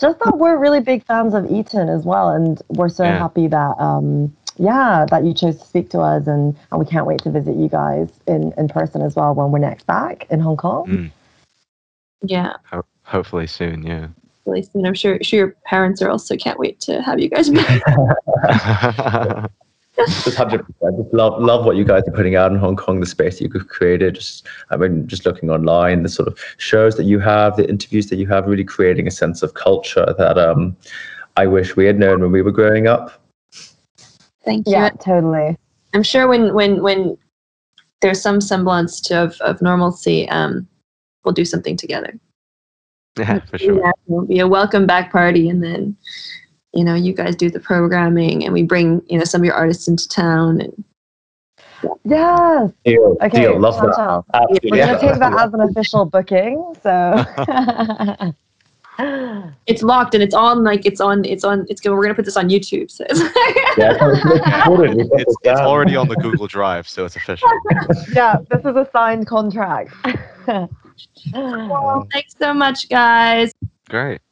just that we're really big fans of Eton as well, and we're so yeah. happy that um, yeah that you chose to speak to us, and, and we can't wait to visit you guys in, in person as well when we're next back in Hong Kong. Mm. Yeah. Ho- hopefully soon. Yeah. Hopefully soon. I'm sure sure your parents are also can't wait to have you guys back. Just one hundred percent. I just love love what you guys are putting out in Hong Kong, the space that you've created. Just, I mean, just looking online, the sort of shows that you have, the interviews that you have, really creating a sense of culture that um, I wish we had known when we were growing up. Thank you. Yeah, totally. I'm sure when when when there's some semblance to of, of normalcy, um, we'll do something together. Yeah, for sure. Yeah, it'll be a welcome back party, and then, you know, you guys do the programming, and we bring, you know, some of your artists into town. And yeah. Deal, okay, deal, love that. Absolutely. We're going to take that as an official booking. So it's locked, and it's on. Like it's on. It's on. It's we're going to put this on YouTube. So it's, yeah, it's, it's, it's already on the Google Drive, so it's official. Yeah, this is a signed contract. Well, thanks so much, guys. Great.